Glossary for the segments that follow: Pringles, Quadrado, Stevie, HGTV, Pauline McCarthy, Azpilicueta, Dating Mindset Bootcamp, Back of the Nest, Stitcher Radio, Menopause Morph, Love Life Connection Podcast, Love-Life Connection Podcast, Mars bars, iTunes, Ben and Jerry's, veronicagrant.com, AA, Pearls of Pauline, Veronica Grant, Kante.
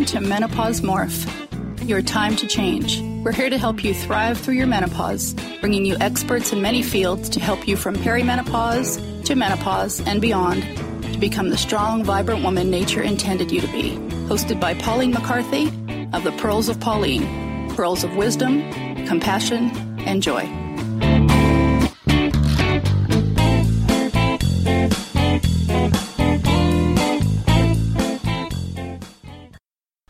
Welcome to Menopause Morph, your time to change. We're here to help you thrive through your menopause, bringing you experts in many fields to help you from perimenopause to menopause and beyond to become the strong, vibrant woman nature intended you to be. Hosted by Pauline McCarthy of the Pearls of Pauline, pearls of wisdom, compassion, and joy.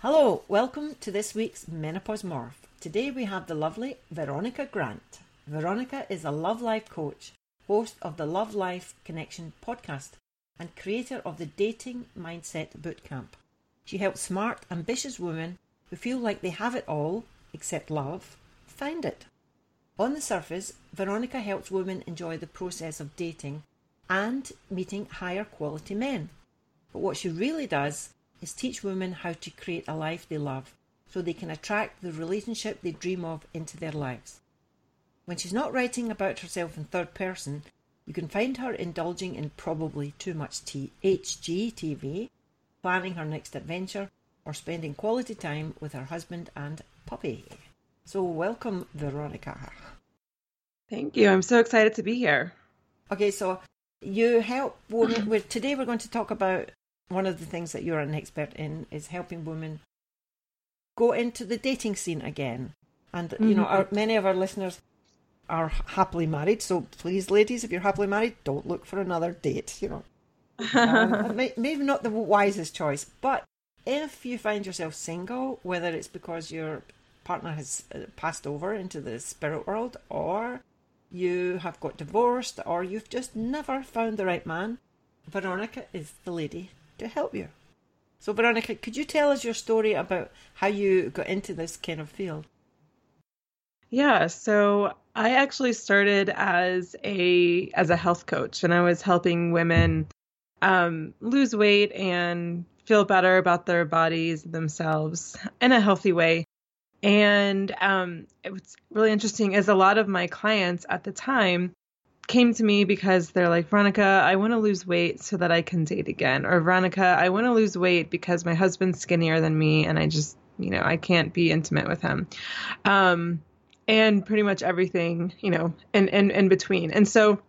Hello, welcome to this week's Menopause Morph. Today we have the lovely Veronica Grant. Veronica is a Love Life coach, host of the Love Life Connection podcast, and creator of the Dating Mindset Bootcamp. She helps smart, ambitious women who feel like they have it all, except love, find it. On the surface, Veronica helps women enjoy the process of dating and meeting higher quality men. But what she really does is teach women how to create a life they love so they can attract the relationship they dream of into their lives. When she's not writing about herself in third person, you can find her indulging in probably too much HGTV, planning her next adventure, or spending quality time with her husband and puppy. So welcome, Veronica. Thank you. I'm so excited to be here. Okay, so you help women. Today we're going to talk about one of the things that you're an expert in is helping women go into the dating scene again. And, you know, many of our listeners are happily married. So please, ladies, if you're happily married, don't look for another date, you know. Maybe not the wisest choice, but if you find yourself single, whether it's because your partner has passed over into the spirit world, or you have got divorced, or you've just never found the right man, Veronica is the lady to help you. So Veronica, could you tell us your story about how you got into this kind of field? Yeah, so I actually started as a health coach, and I was helping women lose weight and feel better about their bodies, themselves, in a healthy way. And what's really interesting is a lot of my clients at the time came to me because they're like, Veronica, I want to lose weight so that I can date again. Or Veronica, I want to lose weight because my husband's skinnier than me and I just, you know, I can't be intimate with him. And pretty much everything, you know, in between. And so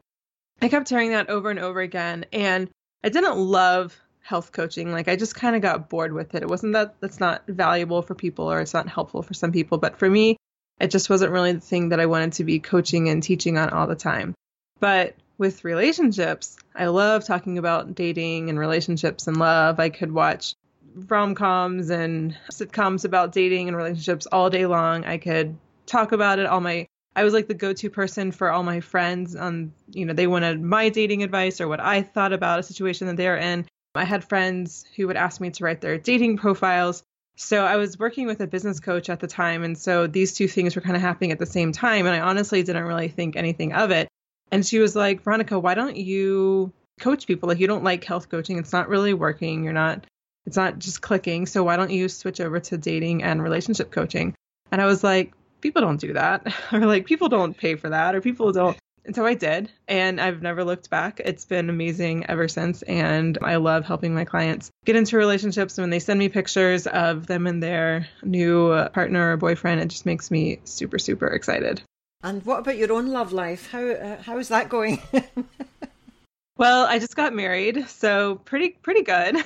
I kept hearing that over and over again. And I didn't love health coaching. Like I just kind of got bored with it. It wasn't that that's not valuable for people or it's not helpful for some people. But for me, it just wasn't really the thing that I wanted to be coaching and teaching on all the time. But with relationships, I love talking about dating and relationships and love. I could watch rom-coms and sitcoms about dating and relationships all day long. I could talk about it. I was like the go-to person for all my friends on, you know, they wanted my dating advice or what I thought about a situation that they were in. I had friends who would ask me to write their dating profiles. So I was working with a business coach at the time. And so these two things were kind of happening at the same time. And I honestly didn't really think anything of it. And she was like, Veronica, why don't you coach people? Like, you don't like health coaching. It's not really working. It's not just clicking. So why don't you switch over to dating and relationship coaching? And I was like, people don't do that. Or like, people don't pay for that. Or people don't. And so I did. And I've never looked back. It's been amazing ever since. And I love helping my clients get into relationships. And when they send me pictures of them and their new partner or boyfriend, it just makes me super, super excited. And what about your own love life? How is that going? Well, I just got married, so pretty good.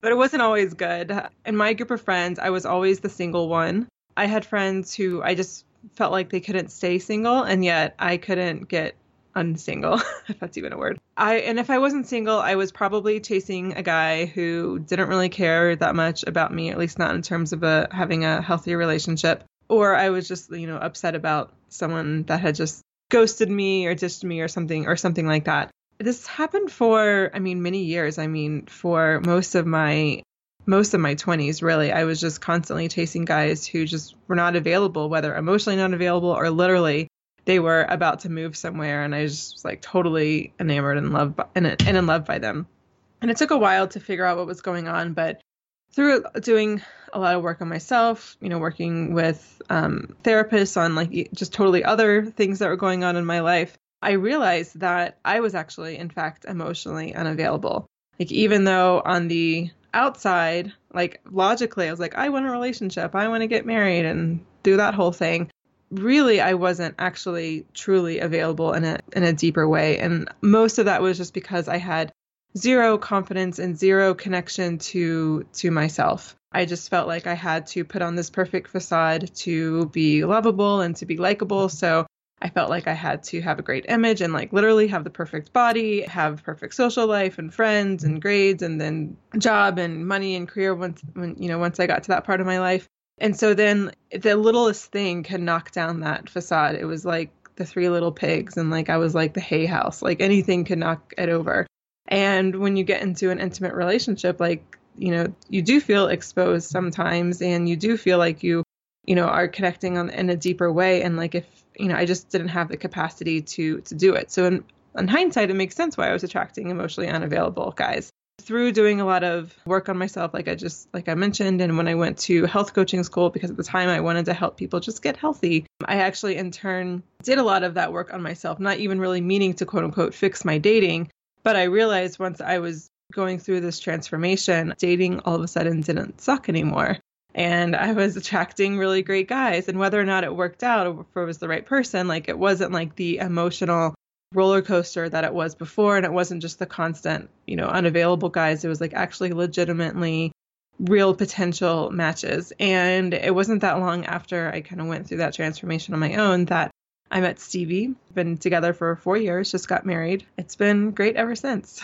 But it wasn't always good. In my group of friends, I was always the single one. I had friends who I just felt like they couldn't stay single, and yet I couldn't get unsingle, if that's even a word. And if I wasn't single, I was probably chasing a guy who didn't really care that much about me, at least not in terms of having a healthy relationship. Or I was just, you know, upset about someone that had just ghosted me or ditched me or something like that. This happened for, many years. For most of my 20s, really. I was just constantly chasing guys who just were not available, whether emotionally not available or literally they were about to move somewhere. And I just was like totally enamored and in love by them. And it took a while to figure out what was going on, but through doing a lot of work on myself, you know, working with therapists on like just totally other things that were going on in my life, I realized that I was actually, in fact, emotionally unavailable. Like even though on the outside, like logically, I was like, I want a relationship. I want to get married and do that whole thing. Really, I wasn't actually truly available in a deeper way. And most of that was just because I had zero confidence and zero connection to myself. I just felt like I had to put on this perfect facade to be lovable and to be likable. So I felt like I had to have a great image and like literally have the perfect body, have perfect social life and friends and grades and then job and money and career once I got to that part of my life. And so then the littlest thing can knock down that facade. It was like the Three Little Pigs and like I was like the hay house, like anything could knock it over. And when you get into an intimate relationship, like, you know, you do feel exposed sometimes and you do feel like you are connecting in a deeper way. And like, if, you know, I just didn't have the capacity to do it. So in hindsight, it makes sense why I was attracting emotionally unavailable guys. Through doing a lot of work on myself, like I mentioned, and when I went to health coaching school, because at the time I wanted to help people just get healthy, I actually in turn did a lot of that work on myself, not even really meaning to quote unquote fix my dating. But I realized once I was going through this transformation, dating all of a sudden didn't suck anymore. And I was attracting really great guys. And whether or not it worked out or if it was the right person, like it wasn't like the emotional roller coaster that it was before. And it wasn't just the constant, you know, unavailable guys. It was like actually legitimately real potential matches. And it wasn't that long after I kind of went through that transformation on my own that I met Stevie. Been together for 4 years, just got married. It's been great ever since.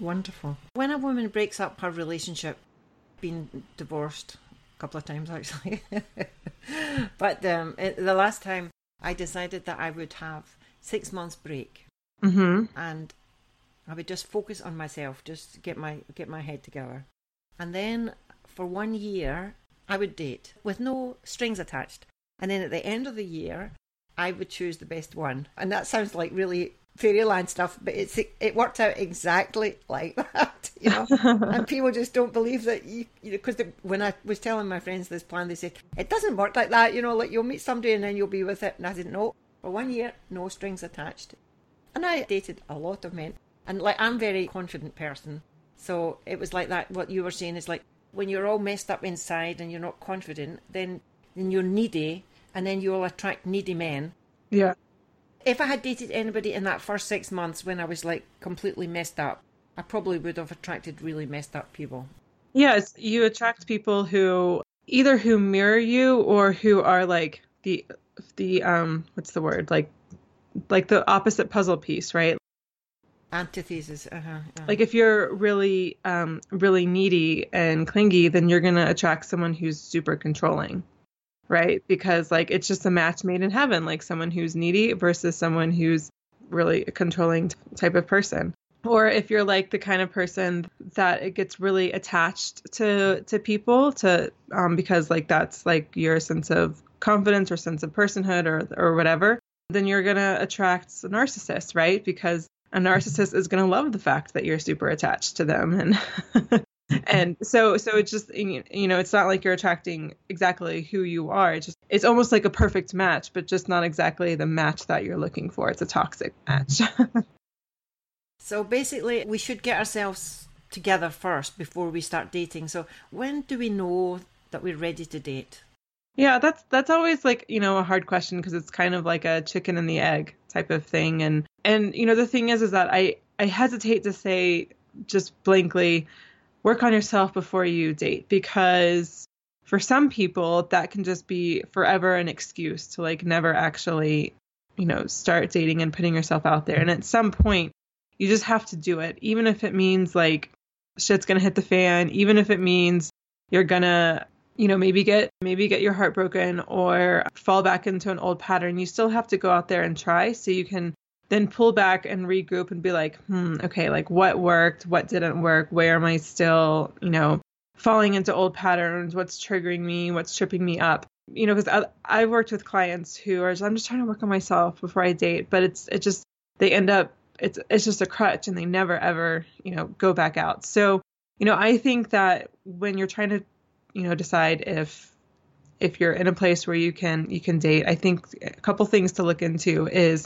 Wonderful. When a woman breaks up her relationship, been divorced a couple of times actually, but the last time I decided that I would have 6 months break, mm-hmm. and I would just focus on myself, just get my head together, and then for 1 year I would date with no strings attached, and then at the end of the year I would choose the best one. And that sounds like really fairyland stuff, but it worked out exactly like that, you know. And people just don't believe that you know, because when I was telling my friends this plan, they said it doesn't work like that, you know, like you'll meet somebody and then you'll be with it. And I didn't know. For 1 year, no strings attached. And I dated a lot of men, and like I'm a very confident person, so it was like that. What you were saying is like when you're all messed up inside and you're not confident, then you're needy. And then you'll attract needy men. Yeah. If I had dated anybody in that first 6 months when I was like completely messed up, I probably would have attracted really messed up people. Yes, you attract people who mirror you or who are like the what's the word? Like the opposite puzzle piece, right? Antithesis. Uh-huh. Like if you're really, really needy and clingy, then you're going to attract someone who's super controlling. Right? Because like, it's just a match made in heaven, like someone who's needy versus someone who's really a controlling type of person. Or if you're like the kind of person that it gets really attached to people because like, that's like your sense of confidence or sense of personhood or whatever, then you're going to attract a narcissist, right? Because a narcissist is going to love the fact that you're super attached to them. And and so it's just, you know, it's not like you're attracting exactly who you are. It's almost like a perfect match, but just not exactly the match that you're looking for. It's a toxic match. So basically, we should get ourselves together first before we start dating. So when do we know that we're ready to date? Yeah, that's always like, you know, a hard question because it's kind of like a chicken and the egg type of thing. And you know, the thing is that I hesitate to say just blankly, work on yourself before you date, because for some people that can just be forever an excuse to like never actually, you know, start dating and putting yourself out there. And at some point you just have to do it, even if it means like shit's going to hit the fan, even if it means you're going to, you know, maybe get your heart broken or fall back into an old pattern. You still have to go out there and try so you can then pull back and regroup and be like, okay, like what worked, what didn't work, where am I still, you know, falling into old patterns, what's triggering me, what's tripping me up, you know, because I've worked with clients who are just, I'm just trying to work on myself before I date, but it just, they end up, it's just a crutch and they never ever, you know, go back out. So, you know, I think that when you're trying to, you know, decide if you're in a place where you can date, I think a couple things to look into is,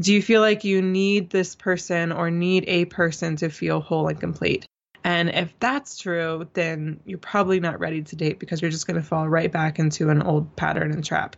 do you feel like you need this person or need a person to feel whole and complete? And if that's true, then you're probably not ready to date because you're just going to fall right back into an old pattern and trap.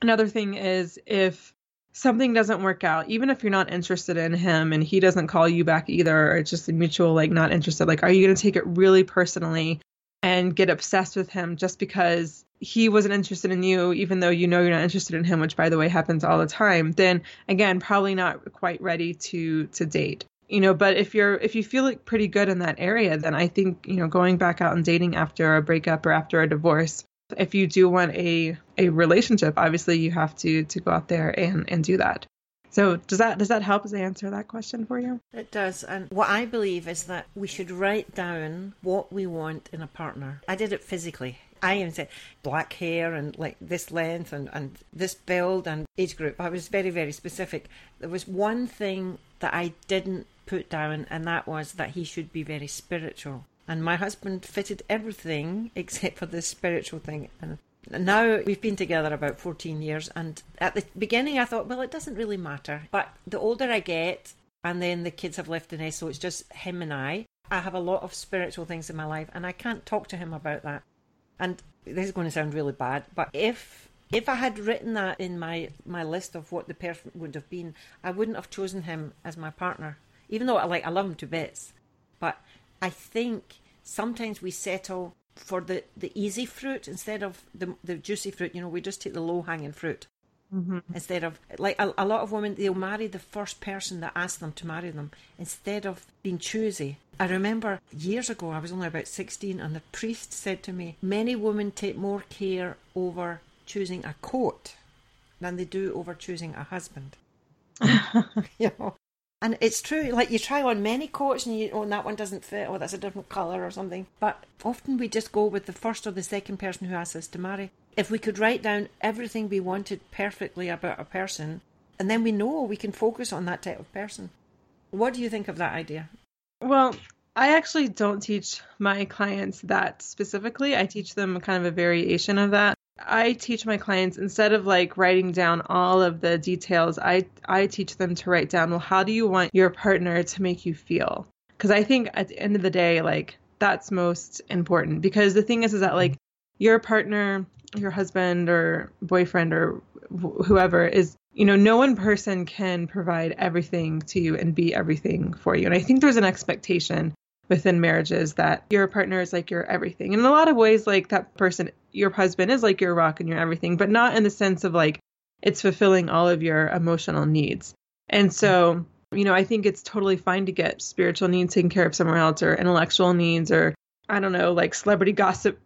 Another thing is if something doesn't work out, even if you're not interested in him and he doesn't call you back either, or it's just a mutual, like, not interested, like, are you going to take it really personally and get obsessed with him just because he wasn't interested in you, even though you know you're not interested in him, which, by the way, happens all the time? Then again, probably not quite ready to date. You know, but if you feel like pretty good in that area, then I think, you know, going back out and dating after a breakup or after a divorce, if you do want a relationship, obviously you have to go out there and do that. So does that help us answer that question for you? It does. And what I believe is that we should write down what we want in a partner. I did it physically. I even said black hair and like this length and this build and age group. I was very, very specific. There was one thing that I didn't put down, and that was that he should be very spiritual. And my husband fitted everything except for this spiritual thing. And now we've been together about 14 years. And at the beginning, I thought, well, it doesn't really matter. But the older I get, and then the kids have left the nest, so it's just him and I have a lot of spiritual things in my life, and I can't talk to him about that. And this is going to sound really bad, but if I had written that in my list of what the person would have been, I wouldn't have chosen him as my partner, even though I love him to bits. But I think sometimes we settle for the easy fruit instead of the juicy fruit. You know, we just take the low-hanging fruit. Mm-hmm. Instead of, like a lot of women, they'll marry the first person that asks them to marry them instead of being choosy. I remember years ago, I was only about 16, and the priest said to me, many women take more care over choosing a coat than they do over choosing a husband. You know? And it's true, like you try on many coats and that one doesn't fit, that's a different colour or something. But often we just go with the first or the second person who asks us to marry. If we could write down everything we wanted perfectly about a person, and then we know we can focus on that type of person. What do you think of that idea? Well, I actually don't teach my clients that specifically. I teach them kind of a variation of that. I teach my clients, instead of like writing down all of the details, I teach them to write down, well, how do you want your partner to make you feel? Because I think at the end of the day, like, that's most important. Because the thing is that, like, your partner, your husband or boyfriend or whoever is, you know, no one person can provide everything to you and be everything for you. And I think there's an expectation within marriages that your partner is like your everything. And in a lot of ways, like, that person, your husband, is like your rock and your everything, but not in the sense of like it's fulfilling all of your emotional needs. And so, you know, I think it's totally fine to get spiritual needs taken care of somewhere else, or intellectual needs, or I don't know, like celebrity gossip,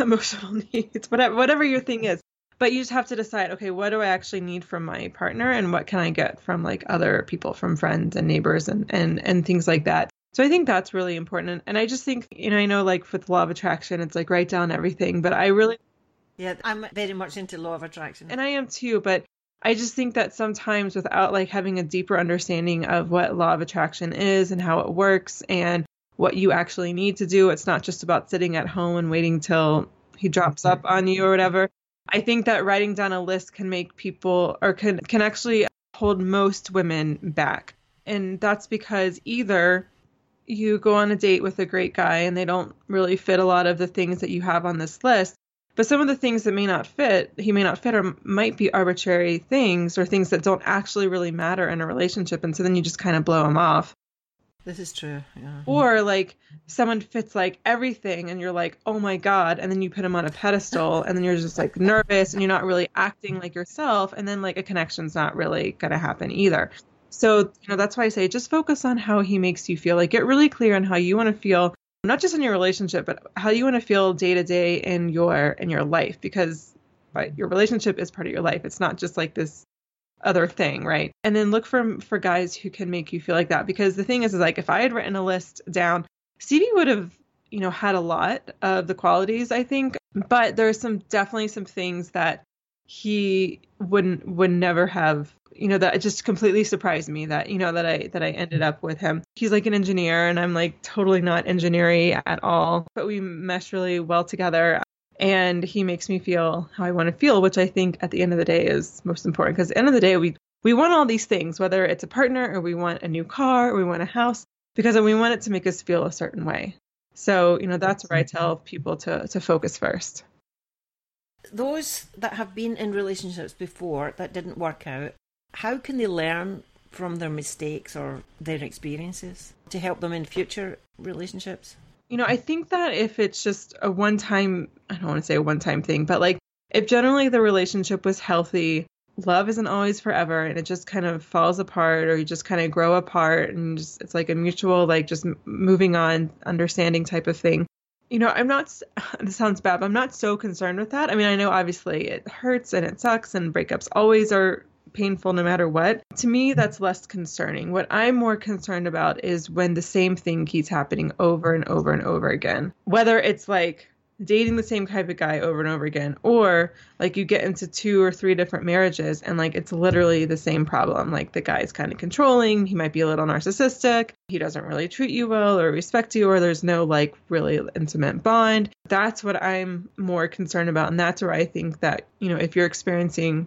emotional needs, whatever your thing is. But you just have to decide, okay, what do I actually need from my partner, and what can I get from like other people, from friends and neighbors and things like that. So I think that's really important. And I just think, you know, I know like with law of attraction, it's like write down everything, but I'm very much into law of attraction. And I am too, but I just think that sometimes without like having a deeper understanding of what law of attraction is and how it works and what you actually need to do, it's not just about sitting at home and waiting till he drops up on you or whatever. I think that writing down a list can make people, or can actually hold most women back. And that's because either you go on a date with a great guy and they don't really fit a lot of the things that you have on this list. But some of the things that he may not fit or might be arbitrary things or things that don't actually really matter in a relationship. And so then you just kind of blow them off. This is true. Yeah. Or like someone fits like everything and you're like, oh my God. And then you put them on a pedestal and then you're just like nervous and you're not really acting like yourself. And then like a connection's not really going to happen either. So, you know, that's why I say just focus on how he makes you feel. Like, get really clear on how you want to feel, not just in your relationship, but how you want to feel day to day in your life, because your relationship is part of your life. It's not just like this other thing, right? And then look for guys who can make you feel like that. Because the thing is like, if I had written a list down, Stevie would have, you know, had a lot of the qualities, I think, but there's definitely some things that he would never have, you know, that it just completely surprised me that, you know, that I ended up with him. He's like an engineer and I'm like totally not engineering at all, but we mesh really well together and he makes me feel how I want to feel, which I think at the end of the day is most important, because at the end of the day, we want all these things, whether it's a partner or we want a new car, or we want a house, because we want it to make us feel a certain way. So, you know, that's where I tell people to focus first. Those that have been in relationships before that didn't work out, how can they learn from their mistakes or their experiences to help them in future relationships? You know, I think that if it's just a one-time, I don't want to say a one-time thing, but like if generally the relationship was healthy, love isn't always forever and it just kind of falls apart or you just kind of grow apart and just, it's like a mutual, like just moving on, understanding type of thing. You know, I'm not, this sounds bad, but I'm not so concerned with that. I mean, I know obviously it hurts and it sucks and breakups always are painful no matter what. To me, that's less concerning. What I'm more concerned about is when the same thing keeps happening over and over and over again, whether it's like dating the same type of guy over and over again, or like you get into 2 or 3 different marriages and like it's literally the same problem. Like the guy's kind of controlling, he might be a little narcissistic, he doesn't really treat you well or respect you, or there's no like really intimate bond. That's what I'm more concerned about. And that's where I think that, you know, if you're experiencing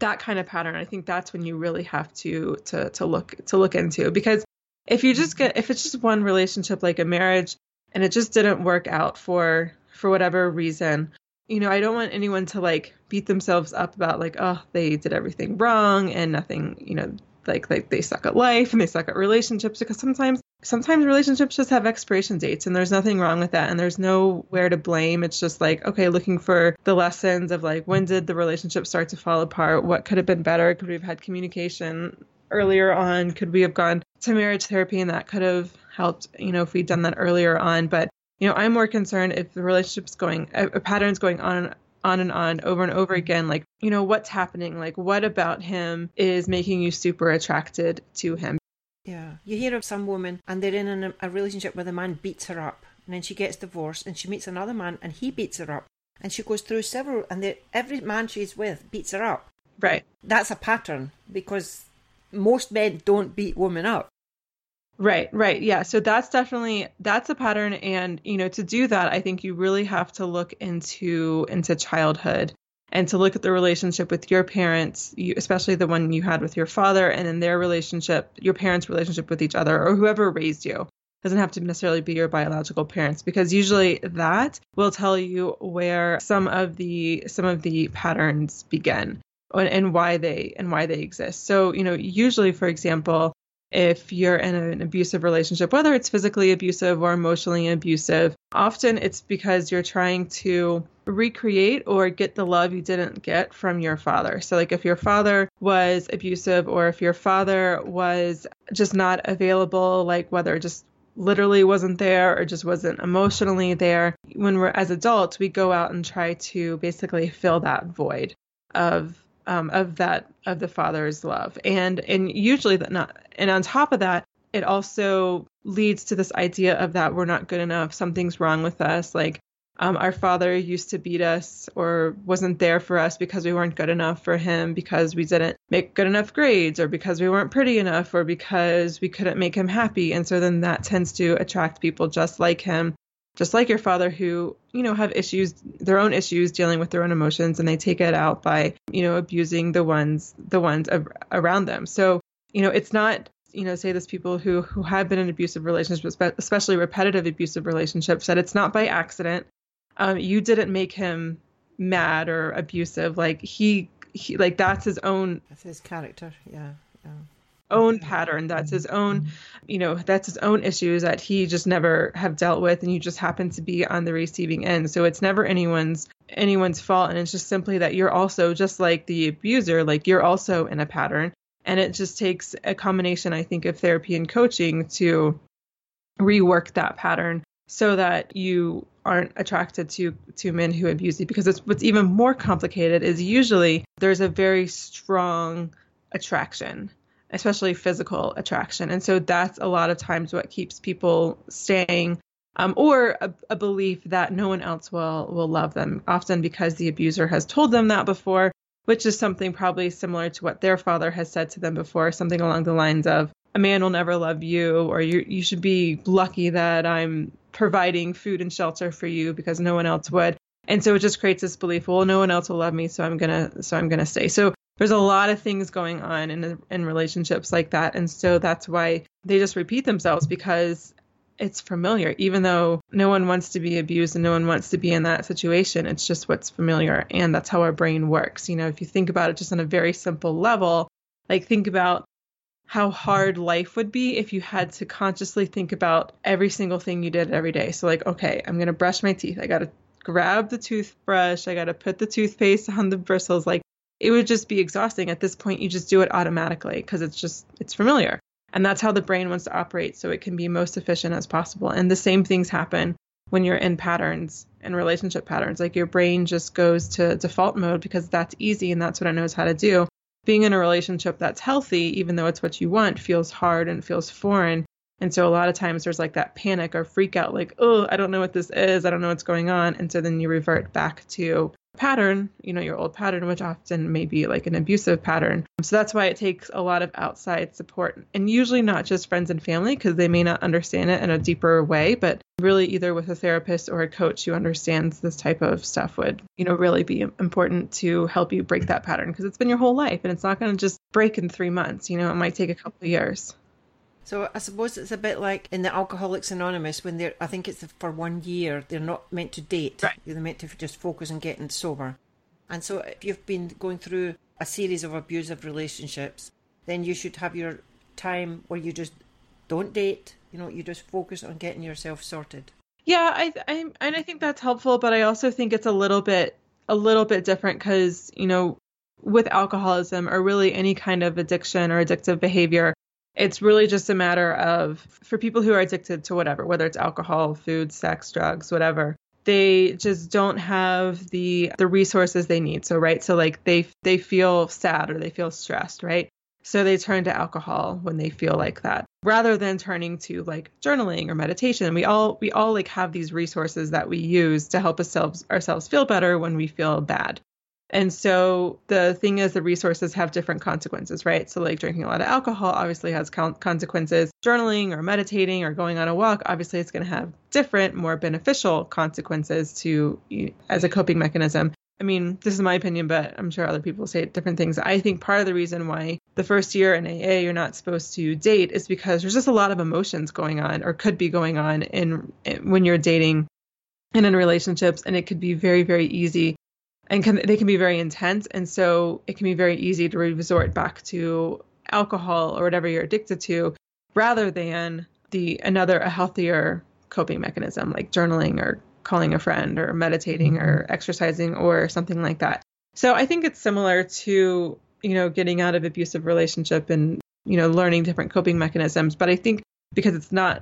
that kind of pattern, I think that's when you really have to look into, because if it's just one relationship, like a marriage, and it just didn't work out for whatever reason, you know, I don't want anyone to like beat themselves up about like, oh, they did everything wrong and nothing, you know, like they suck at life and they suck at relationships, because sometimes relationships just have expiration dates and there's nothing wrong with that. And there's nowhere to blame. It's just like, okay, looking for the lessons of like, when did the relationship start to fall apart? What could have been better? Could we have had communication earlier on? Could we have gone to marriage therapy? And that could have helped, you know, if we'd done that earlier on. But you know, I'm more concerned if the relationship's a pattern's going on and on, over and over again. Like, you know, what's happening? Like, what about him is making you super attracted to him? Yeah. You hear of some woman and they're in a relationship where the man beats her up, and then she gets divorced and she meets another man and he beats her up, and she goes through several, and every man she's with beats her up. Right. That's a pattern, because most men don't beat women up. Right. Yeah. So that's a pattern. And, you know, to do that, I think you really have to look into childhood and to look at the relationship with your parents, especially the one you had with your father, and then their relationship, your parents' relationship with each other, or whoever raised you. It doesn't have to necessarily be your biological parents, because usually that will tell you where some of the patterns begin and why they exist. So, you know, usually, for example, if you're in an abusive relationship, whether it's physically abusive or emotionally abusive, often it's because you're trying to recreate or get the love you didn't get from your father. So like if your father was abusive, or if your father was just not available, like whether just literally wasn't there or just wasn't emotionally there, when we're as adults, we go out and try to basically fill that void of the father's love. And usually that not, and on top of that, it also leads to this idea of that we're not good enough. Something's wrong with us. Like, our father used to beat us or wasn't there for us because we weren't good enough for him, because we didn't make good enough grades, or because we weren't pretty enough, or because we couldn't make him happy. And so then that tends to attract people just like him, just like your father, who, you know, have issues, their own issues dealing with their own emotions, and they take it out by, you know, abusing the ones around them. So, you know, it's not, you know, say this, people who have been in abusive relationships, especially repetitive abusive relationships, that it's not by accident. You didn't make him mad or abusive. Like he like that's his own. That's his character. Yeah. Own pattern. That's his own, you know, that's his own issues that he just never have dealt with, and you just happen to be on the receiving end. So it's never anyone's fault, and it's just simply that you're also, just like the abuser, like you're also in a pattern. And it just takes a combination, I think, of therapy and coaching to rework that pattern so that you aren't attracted to men who abuse you. Because it's, what's even more complicated is usually there's a very strong attraction, especially physical attraction. And so that's a lot of times what keeps people staying, or a belief that no one else will love them, often because the abuser has told them that before, which is something probably similar to what their father has said to them before, something along the lines of, a man will never love you, or you should be lucky that I'm providing food and shelter for you because no one else would. And so it just creates this belief, well, no one else will love me, so I'm gonna stay. So There's a lot of things going on in relationships like that. And so that's why they just repeat themselves, because it's familiar, even though no one wants to be abused and no one wants to be in that situation. It's just what's familiar. And that's how our brain works. You know, if you think about it just on a very simple level, like think about how hard life would be if you had to consciously think about every single thing you did every day. So like, okay, I'm going to brush my teeth. I got to grab the toothbrush. I got to put the toothpaste on the bristles. Like, it would just be exhausting. At this point, you just do it automatically because it's familiar. And that's how the brain wants to operate, so it can be most efficient as possible. And the same things happen when you're in patterns and relationship patterns. Like, your brain just goes to default mode because that's easy and that's what it knows how to do. Being in a relationship that's healthy, even though it's what you want, feels hard and feels foreign. And so a lot of times there's like that panic or freak out, like, oh, I don't know what this is. I don't know what's going on. And so then you revert back to pattern, you know, your old pattern, which often may be like an abusive pattern. So that's why it takes a lot of outside support, and usually not just friends and family, because they may not understand it in a deeper way, but really either with a therapist or a coach who understands this type of stuff would, you know, really be important to help you break that pattern, because it's been your whole life and it's not going to just break in 3 months. You know, it might take a couple of years. So I suppose it's a bit like in the Alcoholics Anonymous when I think it's for 1 year, they're not meant to date. Right. They're meant to just focus on getting sober. And so if you've been going through a series of abusive relationships, then you should have your time where you just don't date. You know, you just focus on getting yourself sorted. Yeah, I think that's helpful, but I also think it's a little bit different because, you know, with alcoholism or really any kind of addiction or addictive behavior, it's really just a matter of, for people who are addicted to whatever, whether it's alcohol, food, sex, drugs, whatever, they just don't have the resources they need. So, right. So like they feel sad or they feel stressed, right? So they turn to alcohol when they feel like that, rather than turning to like journaling or meditation. We all like have these resources that we use to help ourselves feel better when we feel bad. And so the thing is, the resources have different consequences, right? So like drinking a lot of alcohol obviously has consequences. Journaling or meditating or going on a walk, obviously it's going to have different, more beneficial consequences to you as a coping mechanism. I mean, this is my opinion, but I'm sure other people say different things. I think part of the reason why the first year in AA you're not supposed to date is because there's just a lot of emotions going on or could be going on in when you're dating and in relationships, and it could be very, very easy. And they can be very intense. And so it can be very easy to resort back to alcohol or whatever you're addicted to, rather than a healthier coping mechanism like journaling or calling a friend or meditating or exercising or something like that. So I think it's similar to, you know, getting out of abusive relationship and, you know, learning different coping mechanisms. But I think because they're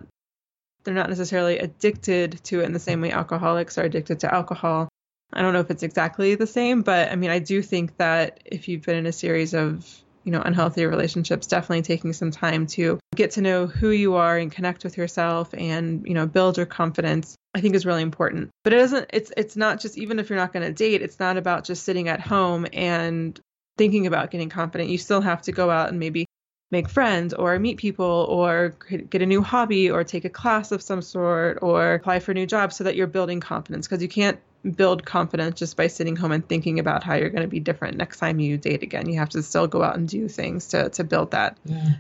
not necessarily addicted to it in the same way alcoholics are addicted to alcohol. I don't know if it's exactly the same, but I mean, I do think that if you've been in a series of, you know, unhealthy relationships, definitely taking some time to get to know who you are and connect with yourself and, you know, build your confidence, I think is really important. But it's not just, even if you're not going to date, it's not about just sitting at home and thinking about getting confident. You still have to go out and maybe make friends or meet people or get a new hobby or take a class of some sort or apply for a new job so that you're building confidence, because you can't build confidence just by sitting home and thinking about how you're going to be different next time you date again. You have to still go out and do things to build that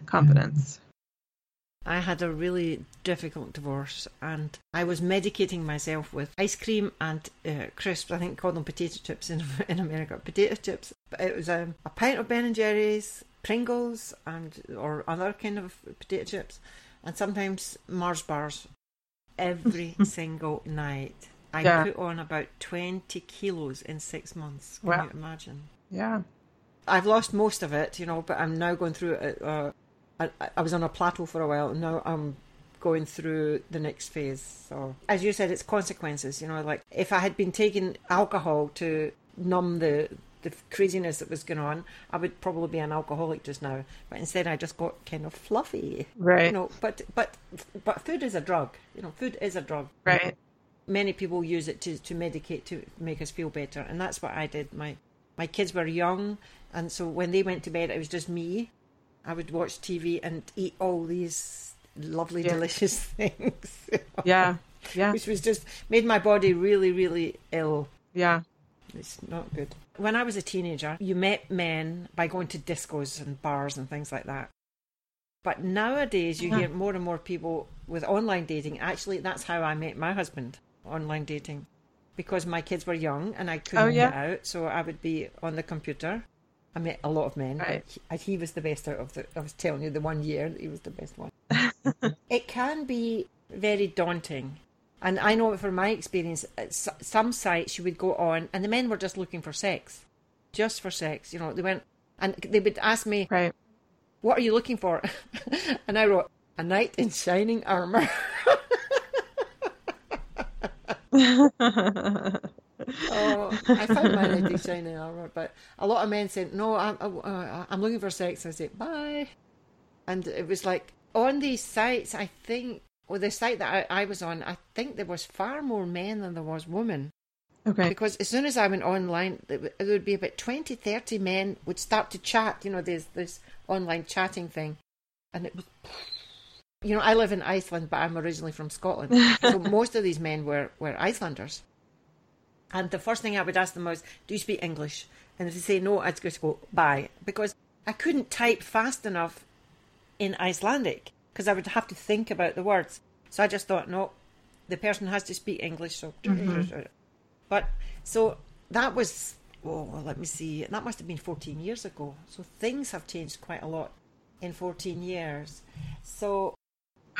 confidence. I had a really difficult divorce and I was medicating myself with ice cream and crisps. I think called them potato chips in America. Potato chips. But it was a pint of Ben and Jerry's, Pringles or other kind of potato chips, and sometimes Mars bars. Every single night. I put on about 20 kilos in 6 months. Can you imagine? Yeah. I've lost most of it, you know, but I'm now going through it. I was on a plateau for a while, and now I'm going through the next phase. So, as you said, it's consequences, you know, like if I had been taking alcohol to numb the craziness that was going on, I would probably be an alcoholic just now. But instead, I just got kind of fluffy. Right. You know, but food is a drug. You know, food is a drug. Right. You know? Many people use it to medicate, to make us feel better. And that's what I did. My kids were young. And so when they went to bed, it was just me. I would watch TV and eat all these lovely, delicious things. Yeah. Yeah. Which was just made my body really, really ill. Yeah. It's not good. When I was a teenager, you met men by going to discos and bars and things like that. But nowadays, you hear more and more people with online dating. Actually, that's how I met my husband, online dating, because my kids were young and I couldn't get out. So I would be on the computer. I met a lot of men. Right. He was the best out of the... I was telling you, the 1 year, he was the best one. It can be very daunting. And I know from my experience, at some sites you would go on and the men were just looking for sex. Just for sex. You know, they went and they would ask me... Right. What are you looking for? And I wrote, a knight in shining armour. Oh, I found my knight in shining armour, but a lot of men said, no, I'm looking for sex. I said, bye. And it was like, on these sites, I think, or the site that I was on, I think there was far more men than there was women. Okay. Because as soon as I went online, there would be about 20, 30 men would start to chat. You know, there's this online chatting thing. And it was, you know, I live in Iceland, but I'm originally from Scotland. So most of these men were Icelanders. And the first thing I would ask them was, do you speak English? And if they say no, I'd just go, bye. Because I couldn't type fast enough in Icelandic because I would have to think about the words. So I just thought, no, the person has to speak English. So... Mm-hmm. But so that was, oh, let me see, that must have been 14 years ago. So things have changed quite a lot in 14 years. So.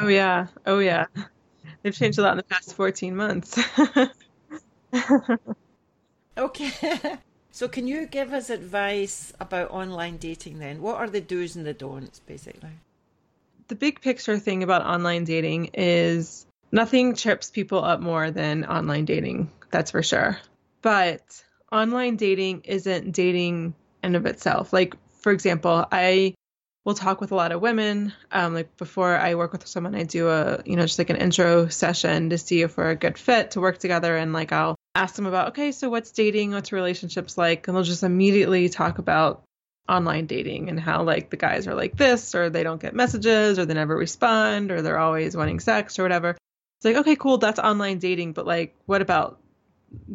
Oh, yeah. They've changed a lot in the past 14 months. Okay. So can you give us advice about online dating then? What are the do's and the don'ts, basically? The big picture thing about online dating is nothing trips people up more than online dating. That's for sure. But online dating isn't dating in of itself. Like, for example, I will talk with a lot of women. Like before I work with someone, I do a, you know, just like an intro session to see if we're a good fit to work together. And like, I'll ask them about, okay, so what's dating? What's relationships like? And they'll just immediately talk about online dating and how like the guys are like this, or they don't get messages, or they never respond, or they're always wanting sex or whatever. It's like, okay, cool. That's online dating. But like, what about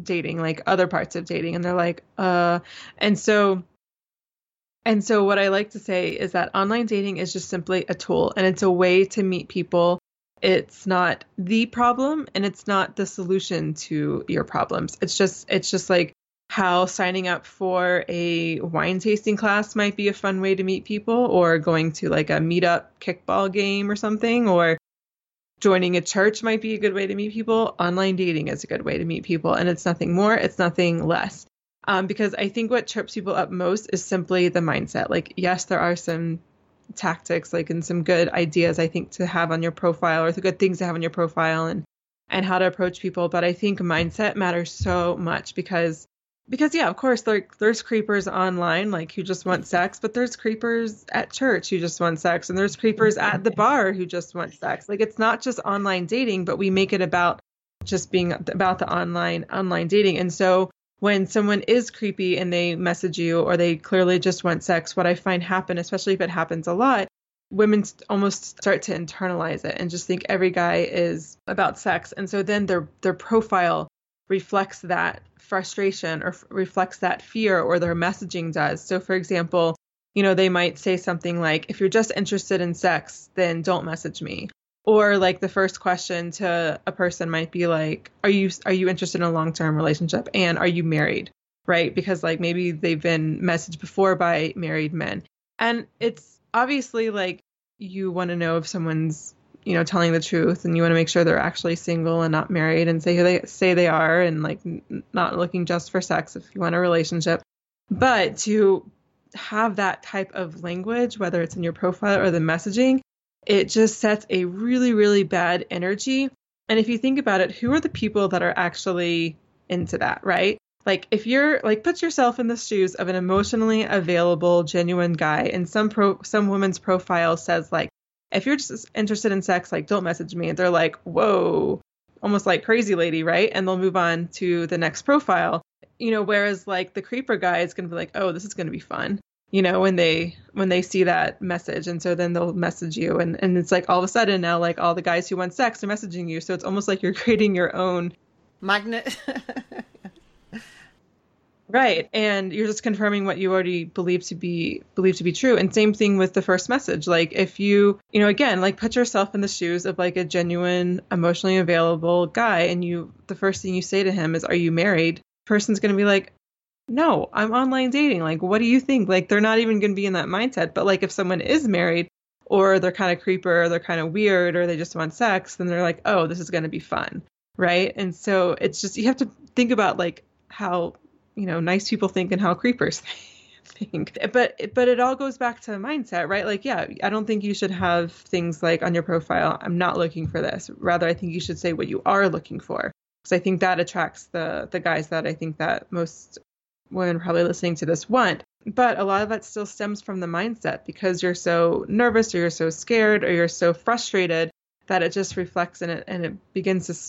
dating, like other parts of dating? And they're like, and so what I like to say is that online dating is just simply a tool, and it's a way to meet people. It's not the problem, and it's not the solution to your problems. It's just like how signing up for a wine tasting class might be a fun way to meet people, or going to like a meetup kickball game or something, or joining a church might be a good way to meet people. Online dating is a good way to meet people. And it's nothing more, it's nothing less. Because I think what trips people up most is simply the mindset. Like, yes, there are some tactics, like, and some good ideas, I think, to have on your profile, or the good things to have on your profile, and how to approach people. But I think mindset matters so much because yeah, of course, like, there's creepers online, like, who just want sex, but there's creepers at church who just want sex, and there's creepers at the bar who just want sex. Like, it's not just online dating, but we make it about just being about the online dating. And so when someone is creepy and they message you, or they clearly just want sex, what I find happen, especially if it happens a lot, women almost start to internalize it and just think every guy is about sex. And so then their profile reflects that frustration, or reflects that fear, or their messaging does. So for example, you know, they might say something like, if you're just interested in sex, then don't message me. Or like the first question to a person might be like, are you interested in a long-term relationship? And are you married? Right? Because like maybe they've been messaged before by married men. And it's obviously like, you want to know if someone's, you know, telling the truth, and you want to make sure they're actually single and not married, and say who they say they are, and like not looking just for sex if you want a relationship. But to have that type of language, whether it's in your profile or the messaging, it just sets a really, really bad energy. And if you think about it, who are the people that are actually into that, right? Like, if you're like, put yourself in the shoes of an emotionally available, genuine guy, and some woman's profile says like, if you're just interested in sex, like, don't message me. And they're like, whoa, almost like crazy lady, right? And they'll move on to the next profile, you know, whereas like the creeper guy is going to be like, oh, this is going to be fun, you know, when they see that message. And so then they'll message you. And it's like all of a sudden now, like all the guys who want sex are messaging you. So it's almost like you're creating your own magnet. Right. And you're just confirming what you already believe to be true. And same thing with the first message. Like if you again, like put yourself in the shoes of like a genuine, emotionally available guy. And the first thing you say to him is, are you married? Person's going to be like, no, I'm online dating. Like, what do you think? Like, they're not even going to be in that mindset. But like if someone is married or they're kind of creeper, or they're kind of weird, or they just want sex, then they're like, oh, this is going to be fun. Right. And so it's just, you have to think about like how, nice people think and how creepers think. But it all goes back to mindset, right? Like, yeah, I don't think you should have things like on your profile, I'm not looking for this. Rather, I think you should say what you are looking for. Because I think that attracts the guys that I think that most women probably listening to this want. But a lot of that still stems from the mindset because you're so nervous or you're so scared or you're so frustrated that it just reflects in it and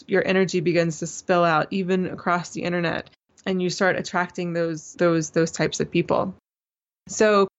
your energy begins to spill out even across the internet. And you start attracting those types of people. So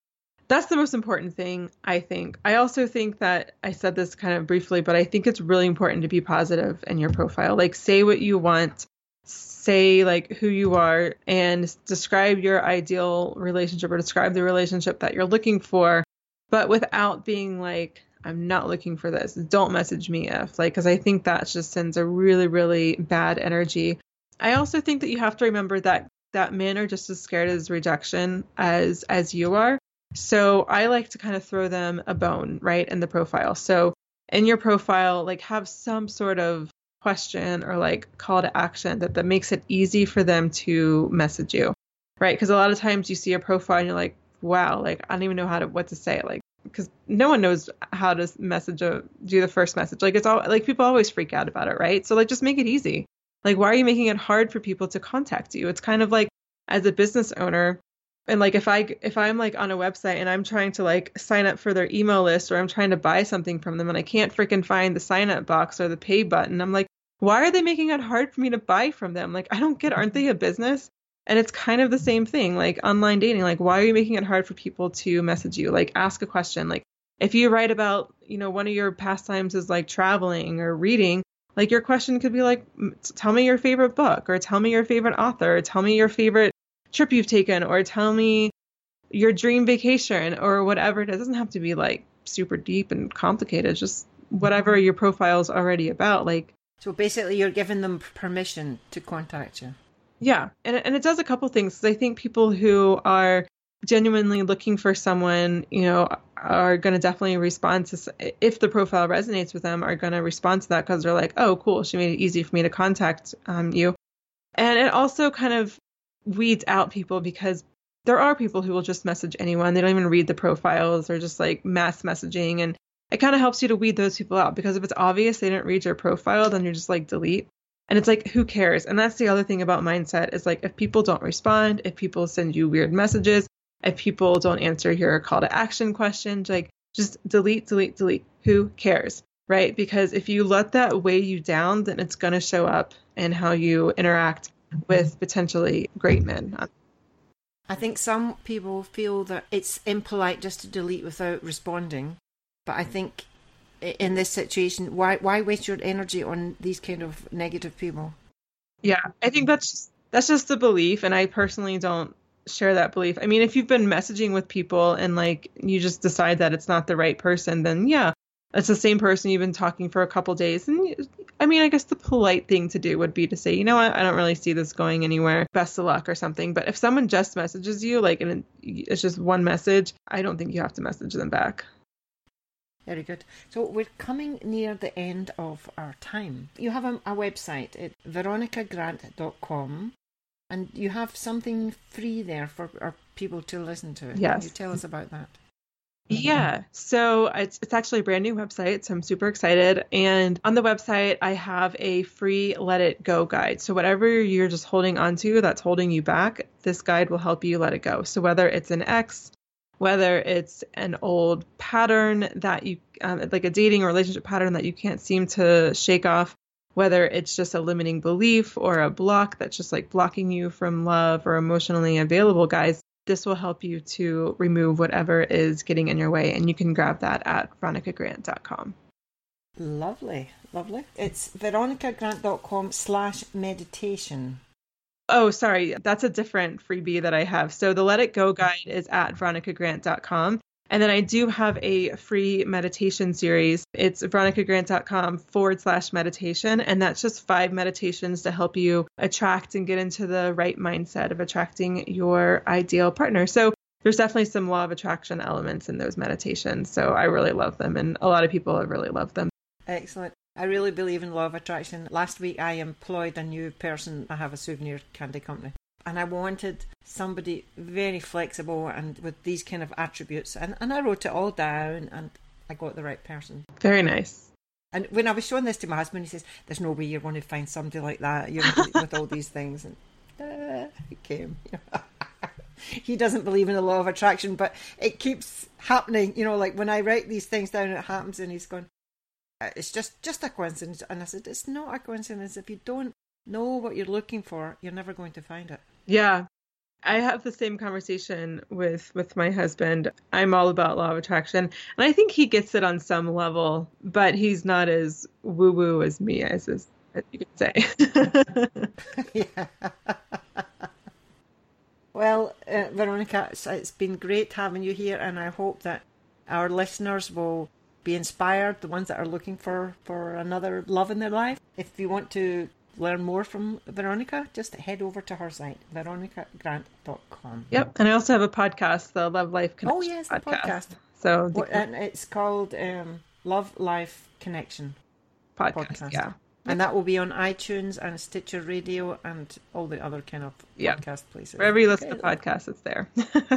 that's the most important thing, I think. I also think that I said this kind of briefly, but I think it's really important to be positive in your profile. Like say what you want, say like who you are, and describe your ideal relationship or describe the relationship that you're looking for, but without being like, I'm not looking for this. Don't message me if, like, because I think that just sends a really, really bad energy. I also think that you have to remember that men are just as scared as rejection as you are. So I like to kind of throw them a bone, right, in the profile. So in your profile, like have some sort of question or like call to action that makes it easy for them to message you, right? Because a lot of times you see a profile and you're like, wow, like I don't even know what to say, like because no one knows how to do the first message. Like it's all like people always freak out about it, right? So like just make it easy. Like, why are you making it hard for people to contact you? It's kind of like as a business owner, and like if I'm like on a website and I'm trying to like sign up for their email list or I'm trying to buy something from them and I can't freaking find the sign up box or the pay button, I'm like, why are they making it hard for me to buy from them? Like, I don't get, aren't they a business? And it's kind of the same thing, like online dating. Like, why are you making it hard for people to message you? Like, ask a question. Like, if you write about, one of your pastimes is like traveling or reading, like your question could be like, tell me your favorite book or tell me your favorite author, or tell me your favorite trip you've taken, or tell me your dream vacation or whatever it is. It doesn't have to be like super deep and complicated. It's just whatever your profile's already about. Like, so basically you're giving them permission to contact you. Yeah. And it does a couple things. I think people who are genuinely looking for someone, are going to definitely respond to, if the profile resonates with them, are going to respond to that because they're like, oh, cool, she made it easy for me to contact you. And it also kind of weeds out people because there are people who will just message anyone. They don't even read the profiles or just like mass messaging. And it kind of helps you to weed those people out because if it's obvious they didn't read your profile, then you're just like delete. And it's like, who cares? And that's the other thing about mindset is like, if people don't respond, if people send you weird messages, if people don't answer your call to action questions, like just delete, who cares, right? Because if you let that weigh you down, then it's going to show up in how you interact with potentially great men. I think some people feel that it's impolite just to delete without responding. But I think in this situation, why waste your energy on these kind of negative people? Yeah, I think that's just the belief. And I personally don't share that belief. I mean, if you've been messaging with people and like you just decide that it's not the right person, then yeah, it's the same person you've been talking for a couple days. And I mean, I guess the polite thing to do would be to say, you know what, I don't really see this going anywhere. Best of luck or something. But if someone just messages you, like, and it's just one message, I don't think you have to message them back. Very good. So we're coming near the end of our time. You have a website at veronicagrant.com. And you have something free there for our people to listen to. Yes. Can you tell us about that? Yeah. So it's actually a brand new website. So I'm super excited. And on the website, I have a free Let It Go guide. So whatever you're just holding onto that's holding you back, this guide will help you let it go. So whether it's an ex, whether it's an old pattern that you, like a dating or relationship pattern that you can't seem to shake off, whether it's just a limiting belief or a block that's just like blocking you from love or emotionally available guys, this will help you to remove whatever is getting in your way. And you can grab that at veronicagrant.com. Lovely. It's veronicagrant.com/meditation. Oh, sorry. That's a different freebie that I have. So the Let It Go guide is at veronicagrant.com. And then I do have a free meditation series. It's veronicagrant.com/meditation. And that's just 5 meditations to help you attract and get into the right mindset of attracting your ideal partner. So there's definitely some law of attraction elements in those meditations. So I really love them. And a lot of people have really loved them. Excellent. I really believe in law of attraction. Last week, I employed a new person. I have a souvenir candy company. And I wanted somebody very flexible and with these kind of attributes. And I wrote it all down and I got the right person. Very nice. And when I was showing this to my husband, he says, there's no way you're going to find somebody like that, you're with all these things. And it came. He doesn't believe in the law of attraction, but it keeps happening. You know, like when I write these things down, it happens. And he's going, it's just a coincidence. And I said, it's not a coincidence. If you don't know what you're looking for, you're never going to find it. Yeah. I have the same conversation with my husband. I'm all about law of attraction. And I think he gets it on some level, but he's not as woo-woo as me, as you could say. Yeah. Well, Veronica, it's been great having you here. And I hope that our listeners will be inspired, the ones that are looking for another love in their life. If you want to learn more from Veronica, just head over to her site, veronicagrant.com. Yep. And I also have a podcast, the Love Life Connection. Oh, yes, the podcast. So and it's called Love Life Connection Podcast. Yeah. And that will be on iTunes and Stitcher Radio and all the other kind of podcast places. Wherever you listen to podcasts, it's there.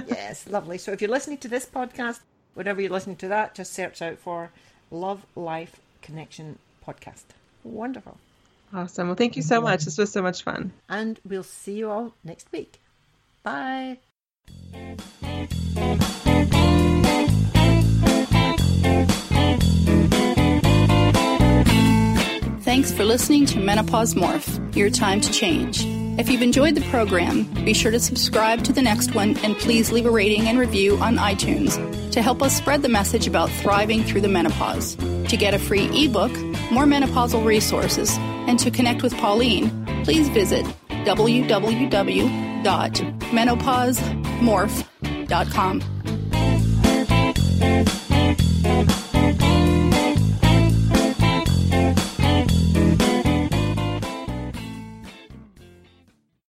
Yes, lovely. So if you're listening to this podcast, whatever you're listening to that, just search out for Love Life Connection Podcast. Wonderful. Awesome. Well, thank you so much. This was so much fun. And we'll see you all next week. Bye. Thanks for listening to Menopause Morph, your time to change. If you've enjoyed the program, be sure to subscribe to the next one and please leave a rating and review on iTunes to help us spread the message about thriving through the menopause. To get a free ebook, more menopausal resources, and to connect with Pauline, please visit www.menopausemorph.com.